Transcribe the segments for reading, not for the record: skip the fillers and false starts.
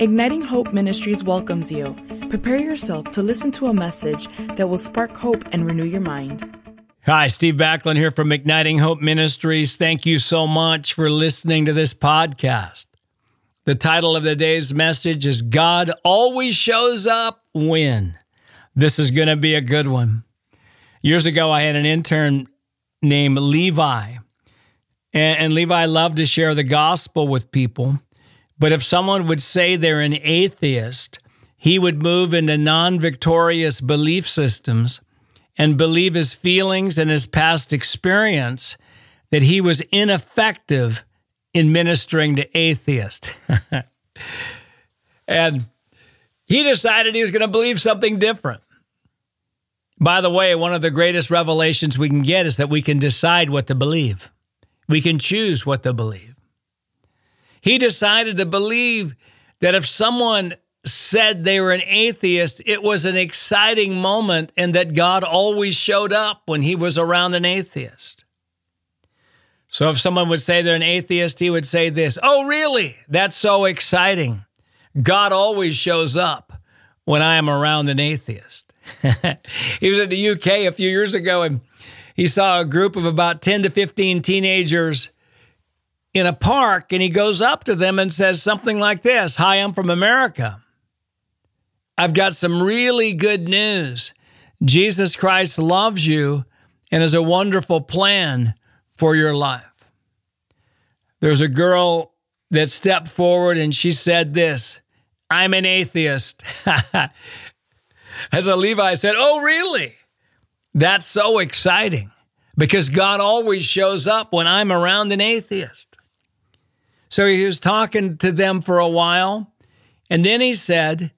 Igniting Hope Ministries welcomes you. Prepare yourself to listen to a message that will spark hope and renew your mind. Hi, Steve Backlund here from Igniting Hope Ministries. Thank you so much for listening to this podcast. The title of the day's message is God Always Shows Up When. This is going to be a good one. Years ago, I had an intern named Levi, and Levi loved to share the gospel with people. But if someone would say they're an atheist, he would move into non-victorious belief systems and believe his feelings and his past experience that he was ineffective in ministering to atheists. And he decided he was going to believe something different. By the way, one of the greatest revelations we can get is that we can decide what to believe. We can choose what to believe. He decided to believe that if someone said they were an atheist, it was an exciting moment and that God always showed up when he was around an atheist. So if someone would say they're an atheist, he would say this, "Oh, really? That's so exciting. God always shows up when I am around an atheist." He was in the UK a few years ago, and he saw a group of about 10 to 15 teenagers in a park, and he goes up to them and says something like this, "Hi, I'm from America. I've got some really good news. Jesus Christ loves you and has a wonderful plan for your life." There's a girl that stepped forward and she said this, "I'm an atheist." As a Levi said, "Oh, really? That's so exciting because God always shows up when I'm around an atheist." So he was talking to them for a while, and then he said,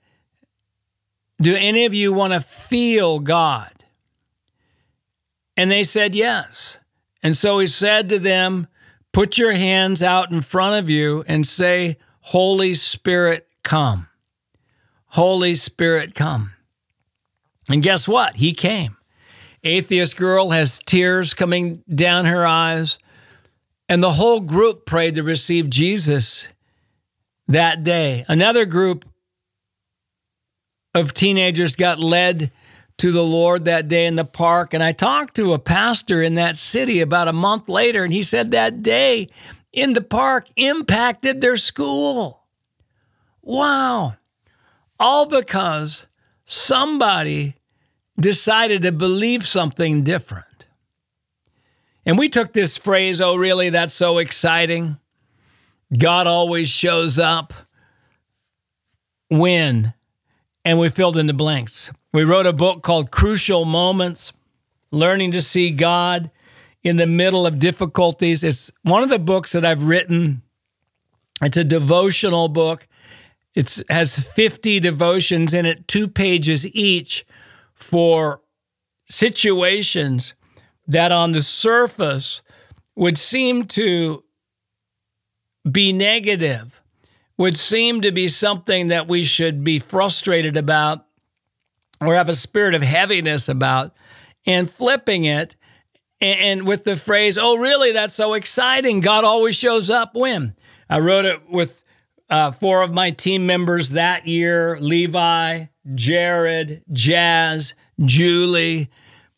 "Do any of you want to feel God?" And they said yes. And so he said to them, "Put your hands out in front of you and say, 'Holy Spirit, come. Holy Spirit, come.'" And guess what? He came. Atheist girl has tears coming down her eyes. And the whole group prayed to receive Jesus that day. Another group of teenagers got led to the Lord that day in the park. And I talked to a pastor in that city about a month later, and he said that day in the park impacted their school. Wow. All because somebody decided to believe something different. And we took this phrase, "Oh, really? That's so exciting. God always shows up when," and we filled in the blanks. We wrote a book called Crucial Moments, Learning to See God in the Middle of Difficulties. It's one of the books that I've written. It's a devotional book. It has 50 devotions in it, 2 pages each, for situations that on the surface would seem to be negative, would seem to be something that we should be frustrated about or have a spirit of heaviness about, and flipping it and with the phrase, "Oh, really? That's so exciting. God always shows up when." I wrote it with 4 of my team members that year, Levi, Jared, Jazz, Julie.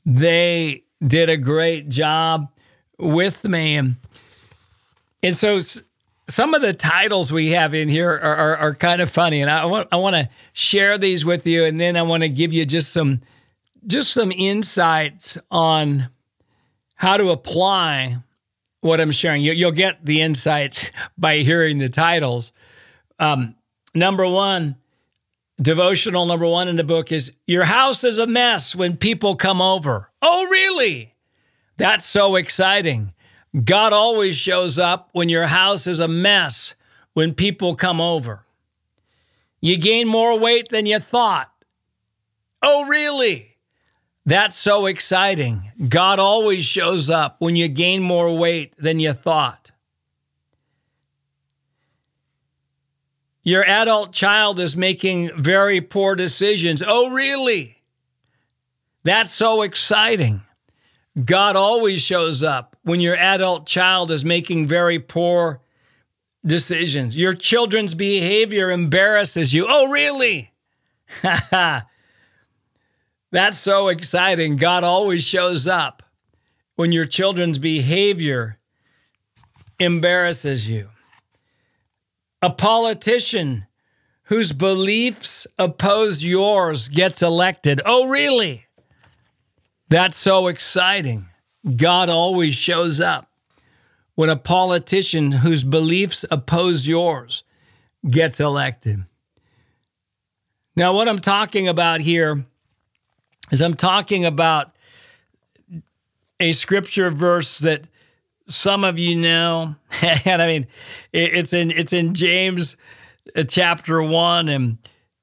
They did a great job with me. And so some of the titles we have in here are kind of funny, and I want to share these with you, and then I want to give you just some insights on how to apply what I'm sharing. You'll get the insights by hearing the titles. Devotional number one in the book is, "Your house is a mess when people come over. Oh, really? That's so exciting. God always shows up when your house is a mess when people come over. You gain more weight than you thought. Oh, really? That's so exciting. God always shows up when you gain more weight than you thought. Your adult child is making very poor decisions. Oh, really? That's so exciting. God always shows up when your adult child is making very poor decisions. Your children's behavior embarrasses you. Oh, really? That's so exciting. God always shows up when your children's behavior embarrasses you. A politician whose beliefs oppose yours gets elected. Oh, really? That's so exciting. God always shows up when a politician whose beliefs oppose yours gets elected. Now, what I'm talking about here is I'm talking about a scripture verse that some of you know, and I mean, it's in James chapter 1, and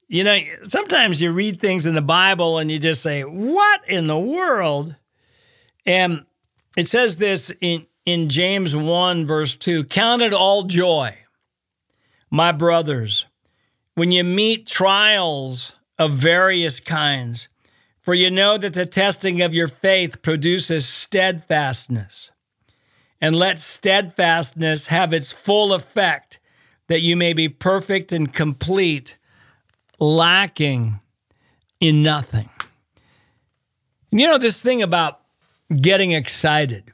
you know, sometimes you read things in the Bible and you just say, what in the world? And it says this in James 1, verse 2, count it all joy, my brothers, when you meet trials of various kinds, for you know that the testing of your faith produces steadfastness. And let steadfastness have its full effect, that you may be perfect and complete, lacking in nothing. And you know, this thing about getting excited,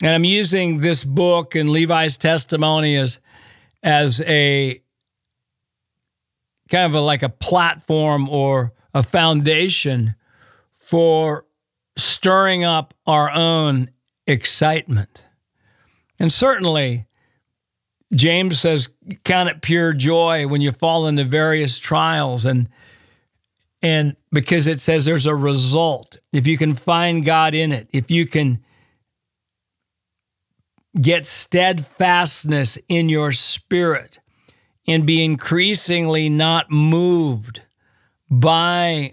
and I'm using this book and Levi's testimony as a kind of like a platform or a foundation for stirring up our own excitement. And certainly, James says, count it pure joy when you fall into various trials. And because it says there's a result. If you can find God in it, if you can get steadfastness in your spirit and be increasingly not moved by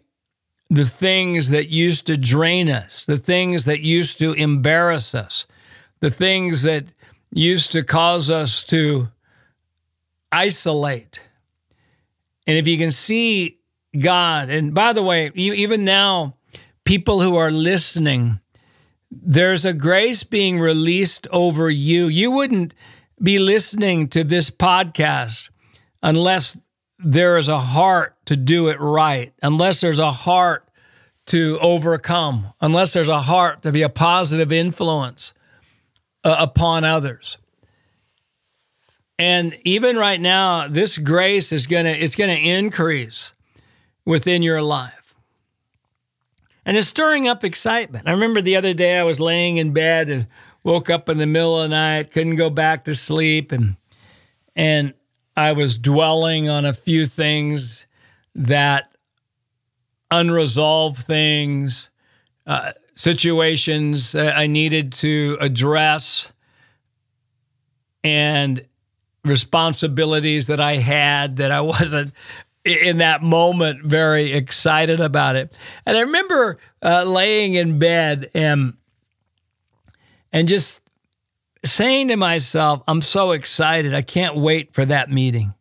the things that used to drain us, the things that used to embarrass us, the things that used to cause us to isolate. And if you can see God, and by the way, even now, people who are listening, there's a grace being released over you. You wouldn't be listening to this podcast unless there is a heart to do it right, unless there's a heart to overcome, unless there's a heart to be a positive influence upon others. And even right now, this grace is going to increase within your life. And it's stirring up excitement. I remember the other day I was laying in bed and woke up in the middle of the night, couldn't go back to sleep, and I was dwelling on a few things, that unresolved things, situations I needed to address, and responsibilities that I had that I wasn't in that moment very excited about it. And I remember laying in bed and just saying to myself, I'm so excited. I can't wait for that meeting.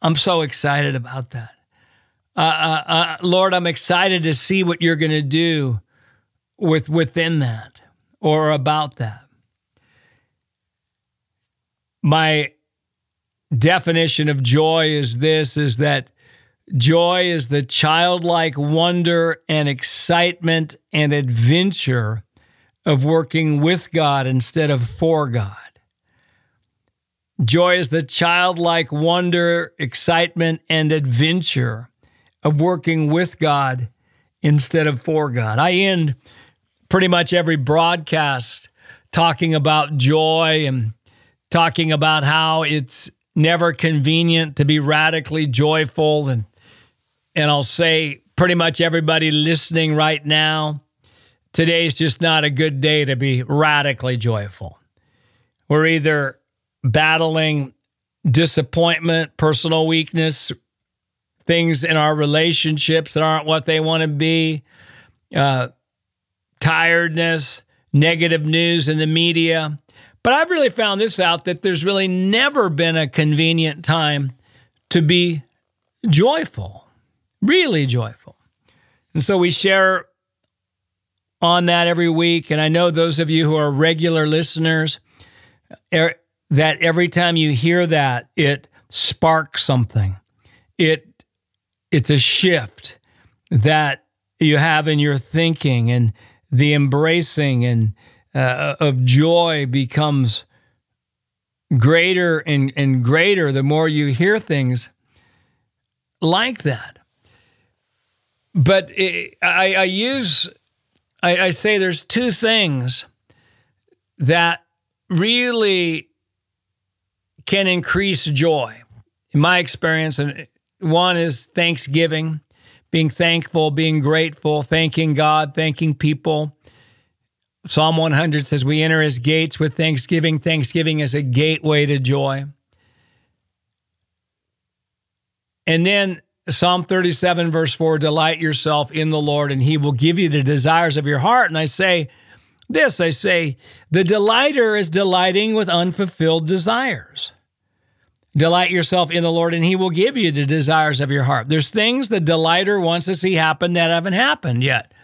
I'm so excited about that. Lord, I'm excited to see what you're going to do within that or about that. My definition of joy is this, is that joy is the childlike wonder and excitement and adventure of working with God instead of for God. Joy is the childlike wonder, excitement, and adventure of working with God instead of for God. I end pretty much every broadcast talking about joy and talking about how it's never convenient to be radically joyful. And I'll say pretty much everybody listening right now, today's just not a good day to be radically joyful. We're either battling disappointment, personal weakness, things in our relationships that aren't what they want to be, tiredness, negative news in the media. But I've really found this out, that there's really never been a convenient time to be joyful, really joyful. And so we share on that every week. And I know those of you who are regular listeners, that every time you hear that, it sparks something. It's a shift that you have in your thinking, and the embracing and of joy becomes greater and greater the more you hear things like that. But I say there's two things that really can increase joy, in my experience. And one is thanksgiving, being thankful, being grateful, thanking God, thanking people. Psalm 100 says we enter his gates with thanksgiving. Thanksgiving is a gateway to joy. And then Psalm 37, verse 4, delight yourself in the Lord, and he will give you the desires of your heart. And I say, the delighter is delighting with unfulfilled desires. Delight yourself in the Lord, and he will give you the desires of your heart. There's things the delighter wants to see happen that haven't happened yet.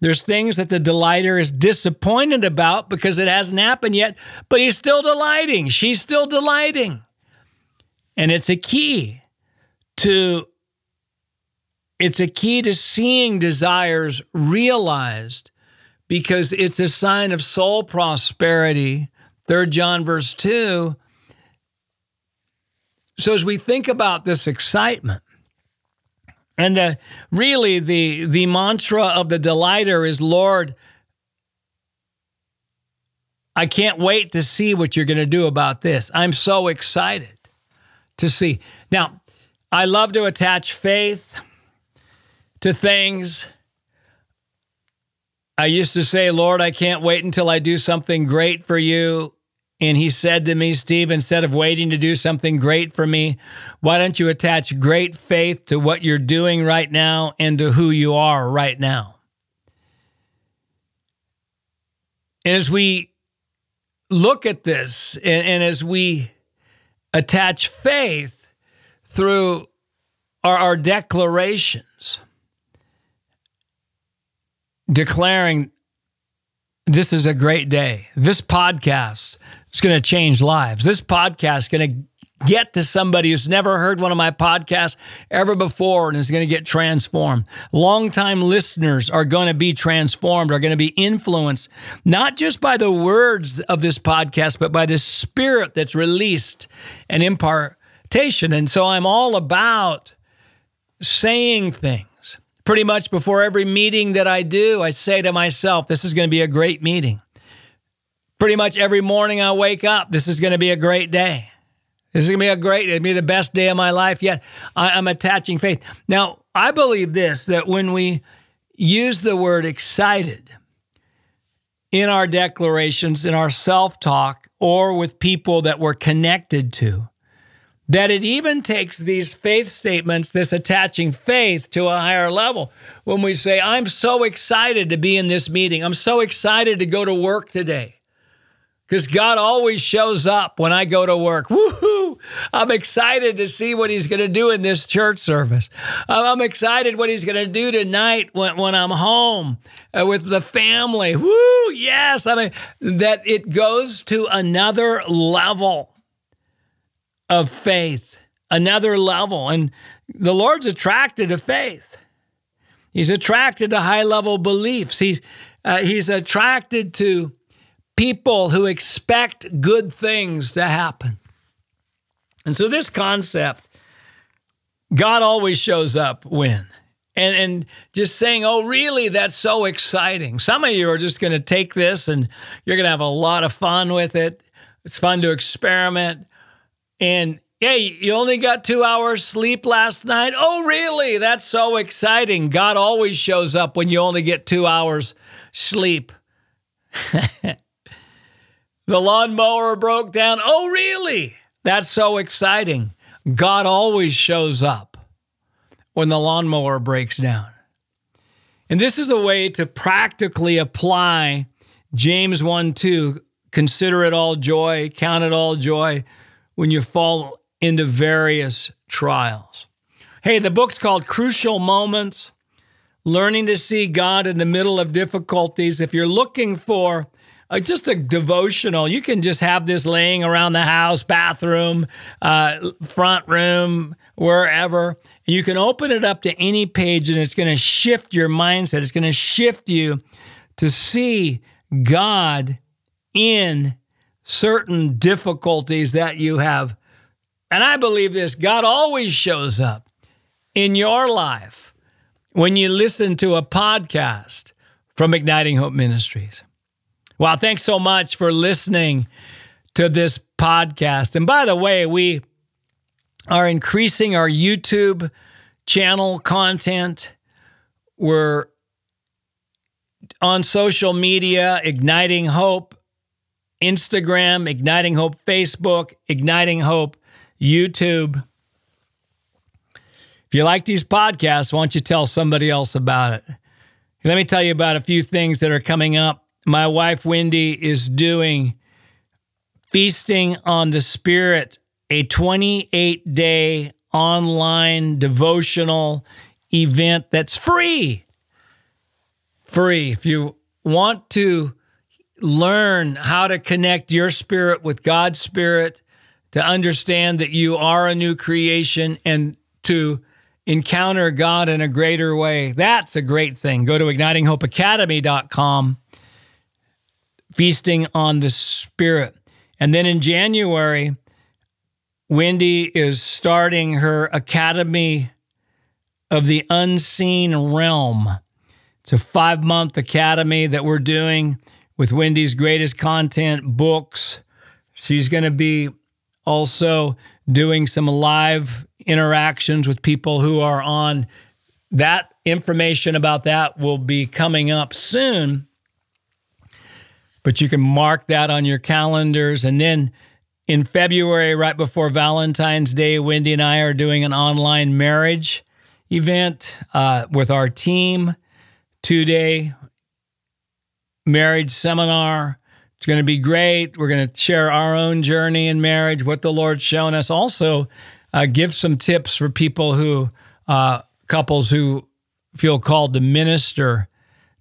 There's things that the delighter is disappointed about because it hasn't happened yet, but he's still delighting. She's still delighting. And it's a key to seeing desires realized, because it's a sign of soul prosperity, 3 John verse 2. So as we think about this excitement, and the mantra of the delighter is, Lord, I can't wait to see what you're going to do about this. I'm so excited to see. Now, I love to attach faith to things. I used to say, Lord, I can't wait until I do something great for you. And he said to me, Steve, instead of waiting to do something great for me, why don't you attach great faith to what you're doing right now and to who you are right now? And as we look at this, and as we attach faith through our declarations, declaring, this is a great day. This podcast is going to change lives. This podcast is going to get to somebody who's never heard one of my podcasts ever before and is going to get transformed. Longtime listeners are going to be transformed, are going to be influenced, not just by the words of this podcast, but by the spirit that's released and impartation. And so I'm all about saying things. Pretty much before every meeting that I do, I say to myself, this is going to be a great meeting. Pretty much every morning I wake up, this is going to be a great day. This is going to be a great day. It'll be the best day of my life yet. I'm attaching faith. Now, I believe this, that when we use the word excited in our declarations, in our self-talk, or with people that we're connected to, that it even takes these faith statements, this attaching faith to a higher level. When we say, I'm so excited to be in this meeting. I'm so excited to go to work today. Because God always shows up when I go to work. Woohoo! I'm excited to see what he's going to do in this church service. I'm excited what he's going to do tonight when I'm home with the family. Woo! Yes! I mean, that it goes to another level of faith, another level. And the Lord's attracted to faith. He's attracted to high-level beliefs. He's attracted to people who expect good things to happen. And so this concept, God always shows up when. And just saying, oh, really, that's so exciting. Some of you are just going to take this and you're going to have a lot of fun with it. It's fun to experiment. And, hey, you only got 2 hours sleep last night? Oh, really? That's so exciting. God always shows up when you only get 2 hours sleep. The lawnmower broke down. Oh, really? That's so exciting. God always shows up when the lawnmower breaks down. And this is a way to practically apply James 1:2, consider it all joy, count it all joy, when you fall into various trials. Hey, the book's called Crucial Moments, Learning to See God in the Middle of Difficulties. If you're looking for just a devotional. You can just have this laying around the house, bathroom, front room, wherever. You can open it up to any page, and it's going to shift your mindset. It's going to shift you to see God in certain difficulties that you have. And I believe this, God always shows up in your life when you listen to a podcast from Igniting Hope Ministries. Wow, thanks so much for listening to this podcast. And by the way, we are increasing our YouTube channel content. We're on social media, Igniting Hope, Instagram, Igniting Hope, Facebook, Igniting Hope, YouTube. If you like these podcasts, why don't you tell somebody else about it? Let me tell you about a few things that are coming up. My wife, Wendy, is doing Feasting on the Spirit, a 28-day online devotional event that's free. Free. If you want to learn how to connect your spirit with God's spirit, to understand that you are a new creation and to encounter God in a greater way. That's a great thing. Go to ignitinghopeacademy.com, Feasting on the Spirit. And then in January, Wendy is starting her Academy of the Unseen Realm. It's a 5-month academy that we're doing with Wendy's greatest content, books. She's going to be also doing some live interactions with people who are on. That information about that will be coming up soon, but you can mark that on your calendars. And then in February, right before Valentine's Day, Wendy and I are doing an online marriage event with our team, 2-day marriage seminar. It's going to be great. We're going to share our own journey in marriage, what the Lord's shown us. Also, give some tips for people who, couples who feel called to minister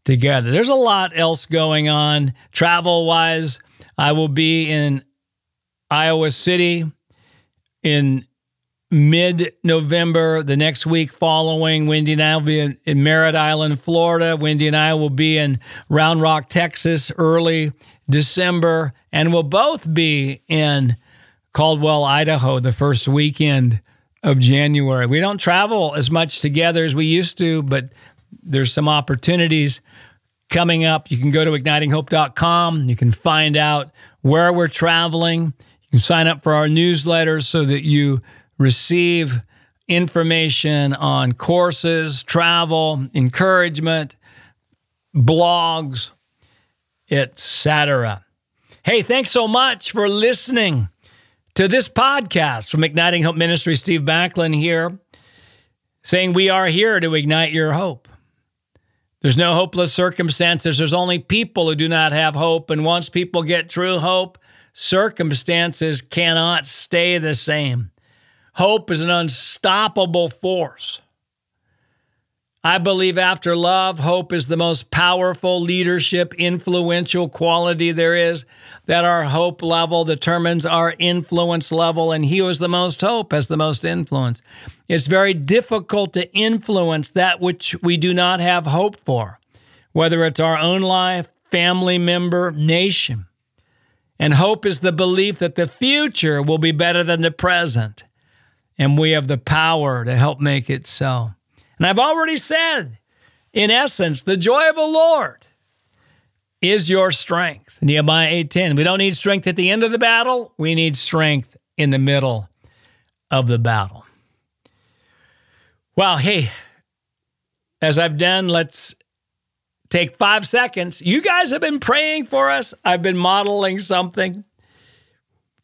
together. There's a lot else going on. Travel-wise, I will be in Iowa City in mid-November. The next week following, Wendy and I will be in Merritt Island, Florida. Wendy and I will be in Round Rock, Texas, early December, and we'll both be in Caldwell, Idaho, the first weekend of January. We don't travel as much together as we used to, but there's some opportunities coming up. You can go to ignitinghope.com. You can find out where we're traveling. You can sign up for our newsletter so that you receive information on courses, travel, encouragement, blogs, etc. Hey, thanks so much for listening to this podcast from Igniting Hope Ministries. Steve Backlund here, saying we are here to ignite your hope. There's no hopeless circumstances. There's only people who do not have hope. And once people get true hope, circumstances cannot stay the same. Hope is an unstoppable force. I believe after love, hope is the most powerful leadership, influential quality there is, that our hope level determines our influence level, and he who has the most hope has the most influence. It's very difficult to influence that which we do not have hope for, whether it's our own life, family member, nation. And hope is the belief that the future will be better than the present, and we have the power to help make it so. And I've already said, in essence, the joy of the Lord is your strength. Nehemiah 8:10. We don't need strength at the end of the battle. We need strength in the middle of the battle. Well, hey, as I've done, let's take 5 seconds. You guys have been praying for us. I've been modeling something.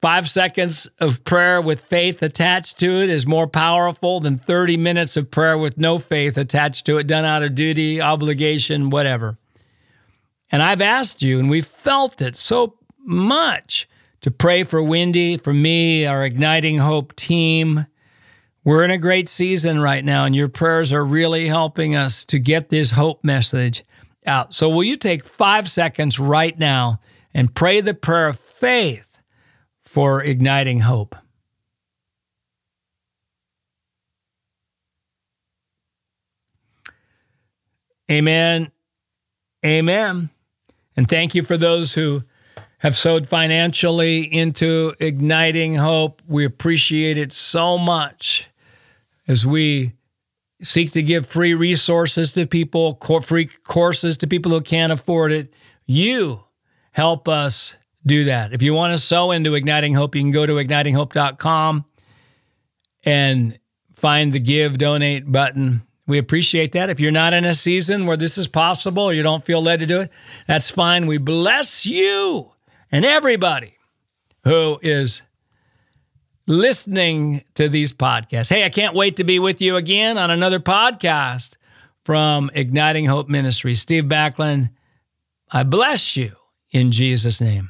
5 seconds of prayer with faith attached to it is more powerful than 30 minutes of prayer with no faith attached to it, done out of duty, obligation, whatever. And I've asked you, and we've felt it so much, to pray for Wendy, for me, our Igniting Hope team. We're in a great season right now, and your prayers are really helping us to get this hope message out. So will you take 5 seconds right now and pray the prayer of faith for igniting hope. Amen. Amen. And thank you for those who have sowed financially into Igniting Hope. We appreciate it so much as we seek to give free resources to people, free courses to people who can't afford it. You help us do that. If you want to sow into Igniting Hope, you can go to ignitinghope.com and find the Give, Donate button. We appreciate that. If you're not in a season where this is possible or you don't feel led to do it, that's fine. We bless you and everybody who is listening to these podcasts. Hey, I can't wait to be with you again on another podcast from Igniting Hope Ministries. Steve Backlund, I bless you in Jesus' name.